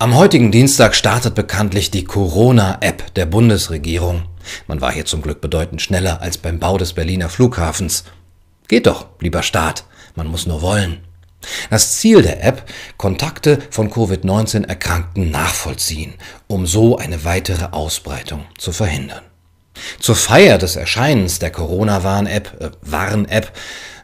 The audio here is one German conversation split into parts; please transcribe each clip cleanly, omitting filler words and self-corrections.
Am heutigen Dienstag startet bekanntlich die Corona-App der Bundesregierung. Man war hier zum Glück bedeutend schneller als beim Bau des Berliner Flughafens. Geht doch, lieber Staat, man muss nur wollen. Das Ziel der App: Kontakte von Covid-19-Erkrankten nachvollziehen, um so eine weitere Ausbreitung zu verhindern. Zur Feier des Erscheinens der Corona-Warn-App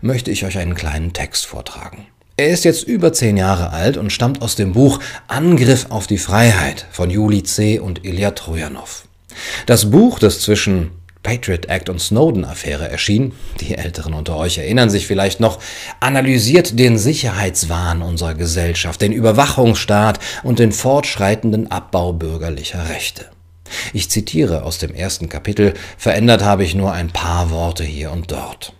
möchte ich euch einen kleinen Text vortragen. Er ist jetzt über 10 Jahre alt und stammt aus dem Buch Angriff auf die Freiheit von Juli C. und Ilya Trojanov. Das Buch, das zwischen Patriot Act und Snowden-Affäre erschien, die Älteren unter euch erinnern sich vielleicht noch, analysiert den Sicherheitswahn unserer Gesellschaft, den Überwachungsstaat und den fortschreitenden Abbau bürgerlicher Rechte. Ich zitiere aus dem ersten Kapitel, verändert habe ich nur ein paar Worte hier und dort.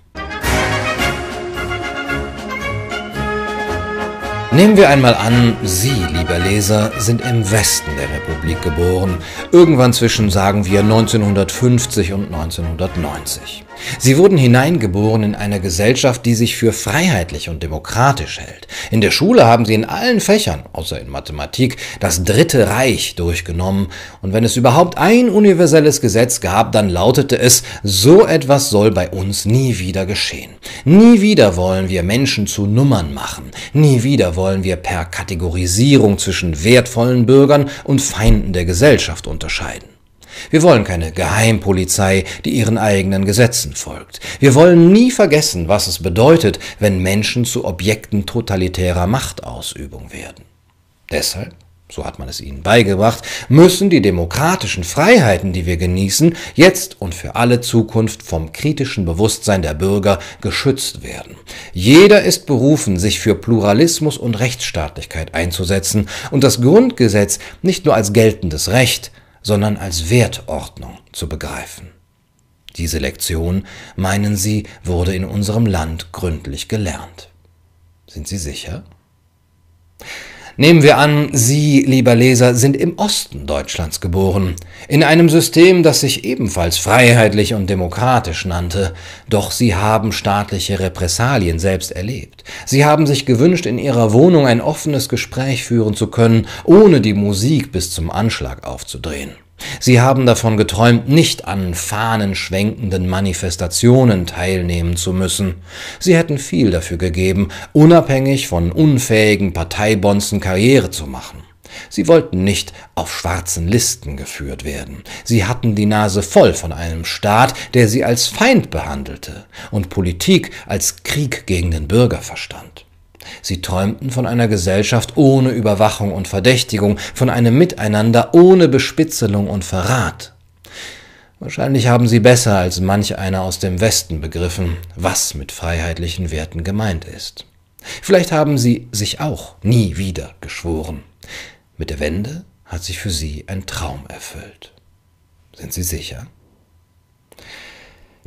Nehmen wir einmal an, Sie, lieber Leser, sind im Westen der Republik geboren, irgendwann zwischen, sagen wir, 1950 und 1990. Sie wurden hineingeboren in eine Gesellschaft, die sich für freiheitlich und demokratisch hält. In der Schule haben Sie in allen Fächern, außer in Mathematik, das Dritte Reich durchgenommen. Und wenn es überhaupt ein universelles Gesetz gab, dann lautete es: So etwas soll bei uns nie wieder geschehen. Nie wieder wollen wir Menschen zu Nummern machen. Nie wieder wollen wir per Kategorisierung zwischen wertvollen Bürgern und Feinden der Gesellschaft unterscheiden. Wir wollen keine Geheimpolizei, die ihren eigenen Gesetzen folgt. Wir wollen nie vergessen, was es bedeutet, wenn Menschen zu Objekten totalitärer Machtausübung werden. Deshalb, so hat man es ihnen beigebracht, müssen die demokratischen Freiheiten, die wir genießen, jetzt und für alle Zukunft vom kritischen Bewusstsein der Bürger geschützt werden. Jeder ist berufen, sich für Pluralismus und Rechtsstaatlichkeit einzusetzen und das Grundgesetz nicht nur als geltendes Recht, sondern als Wertordnung zu begreifen. Diese Lektion, meinen Sie, wurde in unserem Land gründlich gelernt. Sind Sie sicher? Nehmen wir an, Sie, lieber Leser, sind im Osten Deutschlands geboren, in einem System, das sich ebenfalls freiheitlich und demokratisch nannte, doch Sie haben staatliche Repressalien selbst erlebt. Sie haben sich gewünscht, in Ihrer Wohnung ein offenes Gespräch führen zu können, ohne die Musik bis zum Anschlag aufzudrehen. Sie haben davon geträumt, nicht an fahnenschwenkenden Manifestationen teilnehmen zu müssen. Sie hätten viel dafür gegeben, unabhängig von unfähigen Parteibonzen Karriere zu machen. Sie wollten nicht auf schwarzen Listen geführt werden. Sie hatten die Nase voll von einem Staat, der sie als Feind behandelte und Politik als Krieg gegen den Bürger verstand. Sie träumten von einer Gesellschaft ohne Überwachung und Verdächtigung, von einem Miteinander ohne Bespitzelung und Verrat. Wahrscheinlich haben Sie besser als manch einer aus dem Westen begriffen, was mit freiheitlichen Werten gemeint ist. Vielleicht haben Sie sich auch nie wieder geschworen. Mit der Wende hat sich für Sie ein Traum erfüllt. Sind Sie sicher?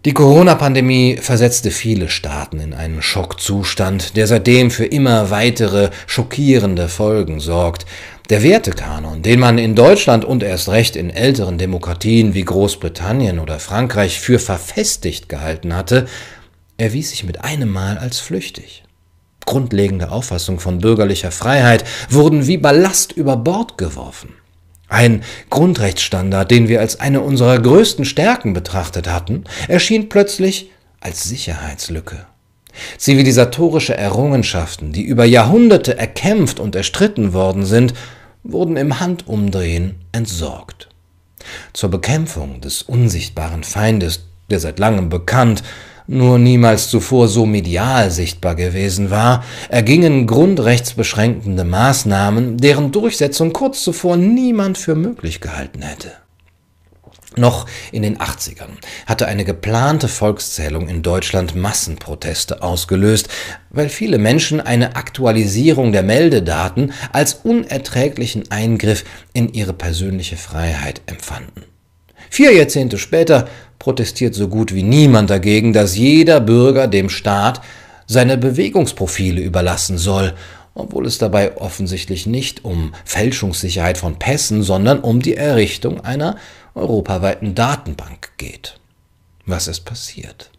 Die Corona-Pandemie versetzte viele Staaten in einen Schockzustand, der seitdem für immer weitere schockierende Folgen sorgt. Der Wertekanon, den man in Deutschland und erst recht in älteren Demokratien wie Großbritannien oder Frankreich für verfestigt gehalten hatte, erwies sich mit einem Mal als flüchtig. Grundlegende Auffassungen von bürgerlicher Freiheit wurden wie Ballast über Bord geworfen. Ein Grundrechtsstandard, den wir als eine unserer größten Stärken betrachtet hatten, erschien plötzlich als Sicherheitslücke. Zivilisatorische Errungenschaften, die über Jahrhunderte erkämpft und erstritten worden sind, wurden im Handumdrehen entsorgt. Zur Bekämpfung des unsichtbaren Feindes, der seit langem bekannt, nur niemals zuvor so medial sichtbar gewesen war, ergingen grundrechtsbeschränkende Maßnahmen, deren Durchsetzung kurz zuvor niemand für möglich gehalten hätte. Noch in den 80ern hatte eine geplante Volkszählung in Deutschland Massenproteste ausgelöst, weil viele Menschen eine Aktualisierung der Meldedaten als unerträglichen Eingriff in ihre persönliche Freiheit empfanden. 4 Jahrzehnte später protestiert so gut wie niemand dagegen, dass jeder Bürger dem Staat seine Bewegungsprofile überlassen soll, obwohl es dabei offensichtlich nicht um Fälschungssicherheit von Pässen, sondern um die Errichtung einer europaweiten Datenbank geht. Was ist passiert?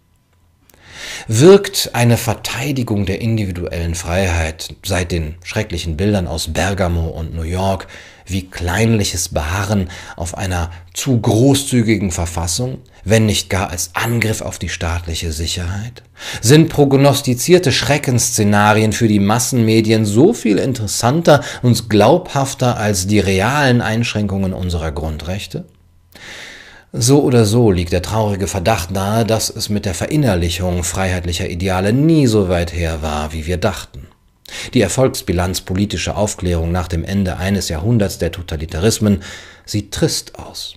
wirkt eine Verteidigung der individuellen Freiheit seit den schrecklichen Bildern aus Bergamo und New York wie kleinliches Beharren auf einer zu großzügigen Verfassung, wenn nicht gar als Angriff auf die staatliche Sicherheit? Sind prognostizierte Schreckensszenarien für die Massenmedien so viel interessanter und glaubhafter als die realen Einschränkungen unserer Grundrechte? So oder so liegt der traurige Verdacht nahe, dass es mit der Verinnerlichung freiheitlicher Ideale nie so weit her war, wie wir dachten. Die Erfolgsbilanz politischer Aufklärung nach dem Ende eines Jahrhunderts der Totalitarismen sieht trist aus.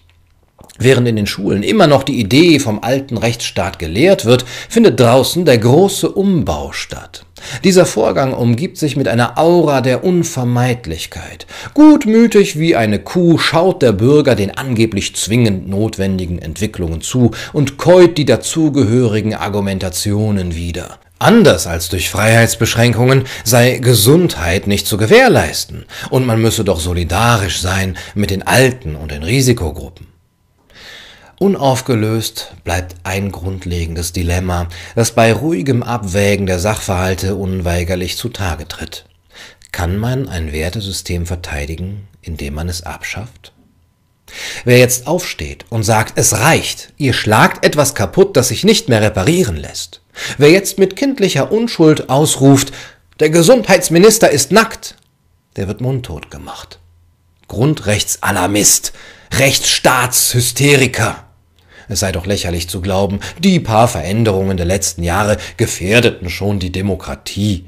Während in den Schulen immer noch die Idee vom alten Rechtsstaat gelehrt wird, findet draußen der große Umbau statt. Dieser Vorgang umgibt sich mit einer Aura der Unvermeidlichkeit. Gutmütig wie eine Kuh schaut der Bürger den angeblich zwingend notwendigen Entwicklungen zu und käut die dazugehörigen Argumentationen wider. Anders als durch Freiheitsbeschränkungen sei Gesundheit nicht zu gewährleisten und man müsse doch solidarisch sein mit den Alten und den Risikogruppen. Unaufgelöst bleibt ein grundlegendes Dilemma, das bei ruhigem Abwägen der Sachverhalte unweigerlich zutage tritt. Kann man ein Wertesystem verteidigen, indem man es abschafft? Wer jetzt aufsteht und sagt, es reicht, ihr schlagt etwas kaputt, das sich nicht mehr reparieren lässt. Wer jetzt mit kindlicher Unschuld ausruft, der Gesundheitsminister ist nackt, der wird mundtot gemacht. Grundrechtsalarmist, Rechtsstaatshysteriker. Es sei doch lächerlich zu glauben, die paar Veränderungen der letzten Jahre gefährdeten schon die Demokratie.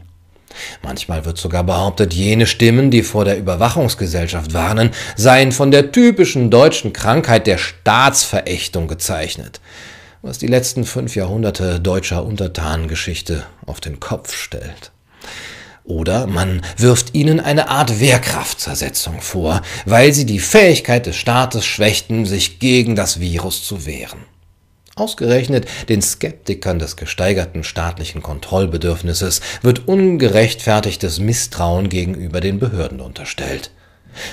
Manchmal wird sogar behauptet, jene Stimmen, die vor der Überwachungsgesellschaft warnen, seien von der typischen deutschen Krankheit der Staatsverächtung gezeichnet, was die letzten 5 Jahrhunderte deutscher Untertanengeschichte auf den Kopf stellt. Oder man wirft ihnen eine Art Wehrkraftzersetzung vor, weil sie die Fähigkeit des Staates schwächten, sich gegen das Virus zu wehren. Ausgerechnet den Skeptikern des gesteigerten staatlichen Kontrollbedürfnisses wird ungerechtfertigtes Misstrauen gegenüber den Behörden unterstellt.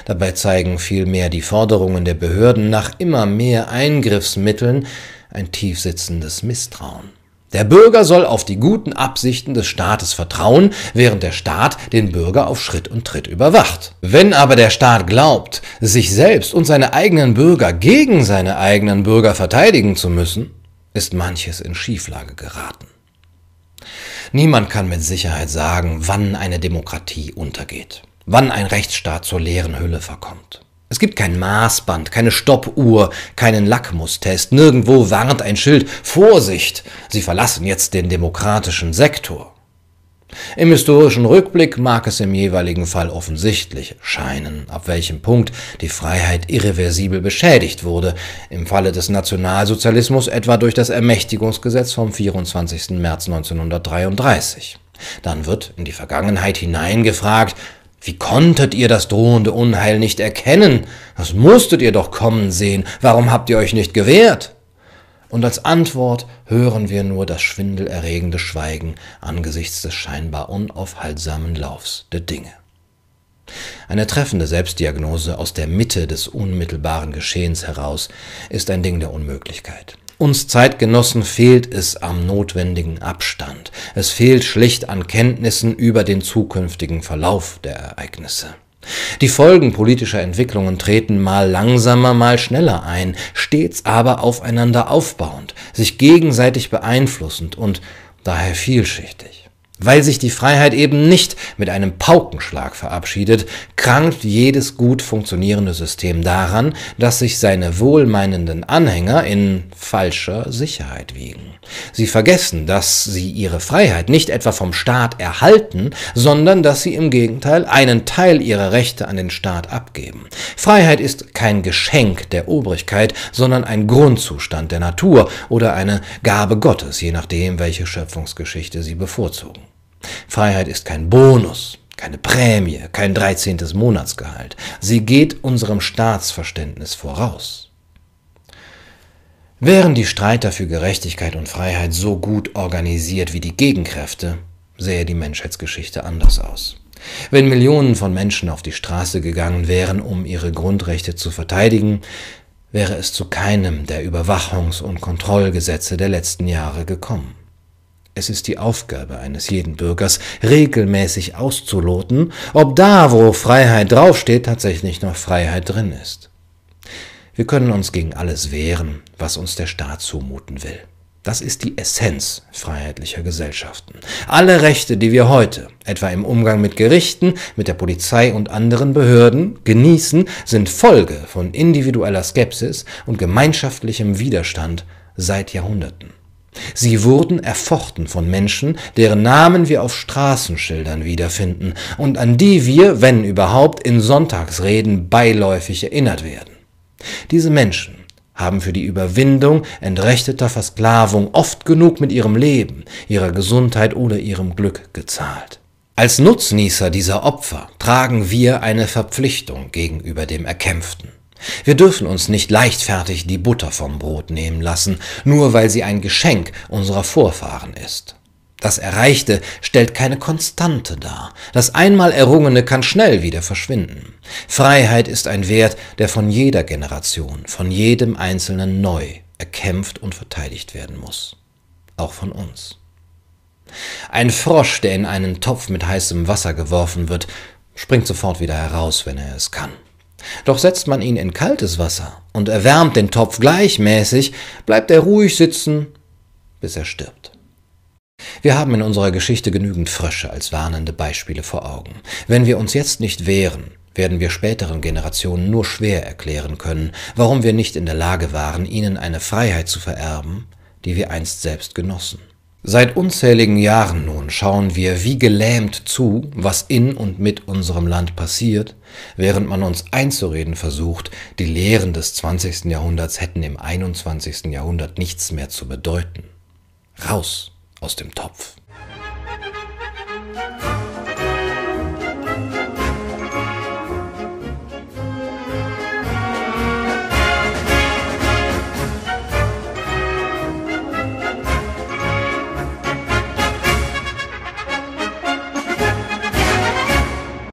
Dabei zeigen vielmehr die Forderungen der Behörden nach immer mehr Eingriffsmitteln ein tiefsitzendes Misstrauen. Der Bürger soll auf die guten Absichten des Staates vertrauen, während der Staat den Bürger auf Schritt und Tritt überwacht. Wenn aber der Staat glaubt, sich selbst und seine eigenen Bürger gegen seine eigenen Bürger verteidigen zu müssen, ist manches in Schieflage geraten. Niemand kann mit Sicherheit sagen, wann eine Demokratie untergeht, wann ein Rechtsstaat zur leeren Hülle verkommt. Es gibt kein Maßband, keine Stoppuhr, keinen Lackmustest. Nirgendwo warnt ein Schild: Vorsicht, Sie verlassen jetzt den demokratischen Sektor. Im historischen Rückblick mag es im jeweiligen Fall offensichtlich scheinen, ab welchem Punkt die Freiheit irreversibel beschädigt wurde, im Falle des Nationalsozialismus etwa durch das Ermächtigungsgesetz vom 24. März 1933. Dann wird in die Vergangenheit hineingefragt: Wie konntet ihr das drohende Unheil nicht erkennen? Das musstet ihr doch kommen sehen. Warum habt ihr euch nicht gewehrt? Und als Antwort hören wir nur das schwindelerregende Schweigen angesichts des scheinbar unaufhaltsamen Laufs der Dinge. Eine treffende Selbstdiagnose aus der Mitte des unmittelbaren Geschehens heraus ist ein Ding der Unmöglichkeit. Uns Zeitgenossen fehlt es am notwendigen Abstand. Es fehlt schlicht an Kenntnissen über den zukünftigen Verlauf der Ereignisse. Die Folgen politischer Entwicklungen treten mal langsamer, mal schneller ein, stets aber aufeinander aufbauend, sich gegenseitig beeinflussend und daher vielschichtig. Weil sich die Freiheit eben nicht mit einem Paukenschlag verabschiedet, krankt jedes gut funktionierende System daran, dass sich seine wohlmeinenden Anhänger in falscher Sicherheit wiegen. Sie vergessen, dass sie ihre Freiheit nicht etwa vom Staat erhalten, sondern dass sie im Gegenteil einen Teil ihrer Rechte an den Staat abgeben. Freiheit ist kein Geschenk der Obrigkeit, sondern ein Grundzustand der Natur oder eine Gabe Gottes, je nachdem, welche Schöpfungsgeschichte sie bevorzugen. Freiheit ist kein Bonus, keine Prämie, kein 13. Monatsgehalt. Sie geht unserem Staatsverständnis voraus. Wären die Streiter für Gerechtigkeit und Freiheit so gut organisiert wie die Gegenkräfte, sähe die Menschheitsgeschichte anders aus. Wenn Millionen von Menschen auf die Straße gegangen wären, um ihre Grundrechte zu verteidigen, wäre es zu keinem der Überwachungs- und Kontrollgesetze der letzten Jahre gekommen. Es ist die Aufgabe eines jeden Bürgers, regelmäßig auszuloten, ob da, wo Freiheit draufsteht, tatsächlich noch Freiheit drin ist. Wir können uns gegen alles wehren, was uns der Staat zumuten will. Das ist die Essenz freiheitlicher Gesellschaften. Alle Rechte, die wir heute, etwa im Umgang mit Gerichten, mit der Polizei und anderen Behörden, genießen, sind Folge von individueller Skepsis und gemeinschaftlichem Widerstand seit Jahrhunderten. Sie wurden erfochten von Menschen, deren Namen wir auf Straßenschildern wiederfinden und an die wir, wenn überhaupt, in Sonntagsreden beiläufig erinnert werden. Diese Menschen haben für die Überwindung entrechteter Versklavung oft genug mit ihrem Leben, ihrer Gesundheit oder ihrem Glück gezahlt. Als Nutznießer dieser Opfer tragen wir eine Verpflichtung gegenüber dem Erkämpften. Wir dürfen uns nicht leichtfertig die Butter vom Brot nehmen lassen, nur weil sie ein Geschenk unserer Vorfahren ist. Das Erreichte stellt keine Konstante dar. Das einmal Errungene kann schnell wieder verschwinden. Freiheit ist ein Wert, der von jeder Generation, von jedem Einzelnen neu erkämpft und verteidigt werden muss. Auch von uns. Ein Frosch, der in einen Topf mit heißem Wasser geworfen wird, springt sofort wieder heraus, wenn er es kann. Doch setzt man ihn in kaltes Wasser und erwärmt den Topf gleichmäßig, bleibt er ruhig sitzen, bis er stirbt. Wir haben in unserer Geschichte genügend Frösche als warnende Beispiele vor Augen. Wenn wir uns jetzt nicht wehren, werden wir späteren Generationen nur schwer erklären können, warum wir nicht in der Lage waren, ihnen eine Freiheit zu vererben, die wir einst selbst genossen. Seit unzähligen Jahren nun schauen wir wie gelähmt zu, was in und mit unserem Land passiert, während man uns einzureden versucht, die Lehren des 20. Jahrhunderts hätten im 21. Jahrhundert nichts mehr zu bedeuten. Raus aus dem Topf.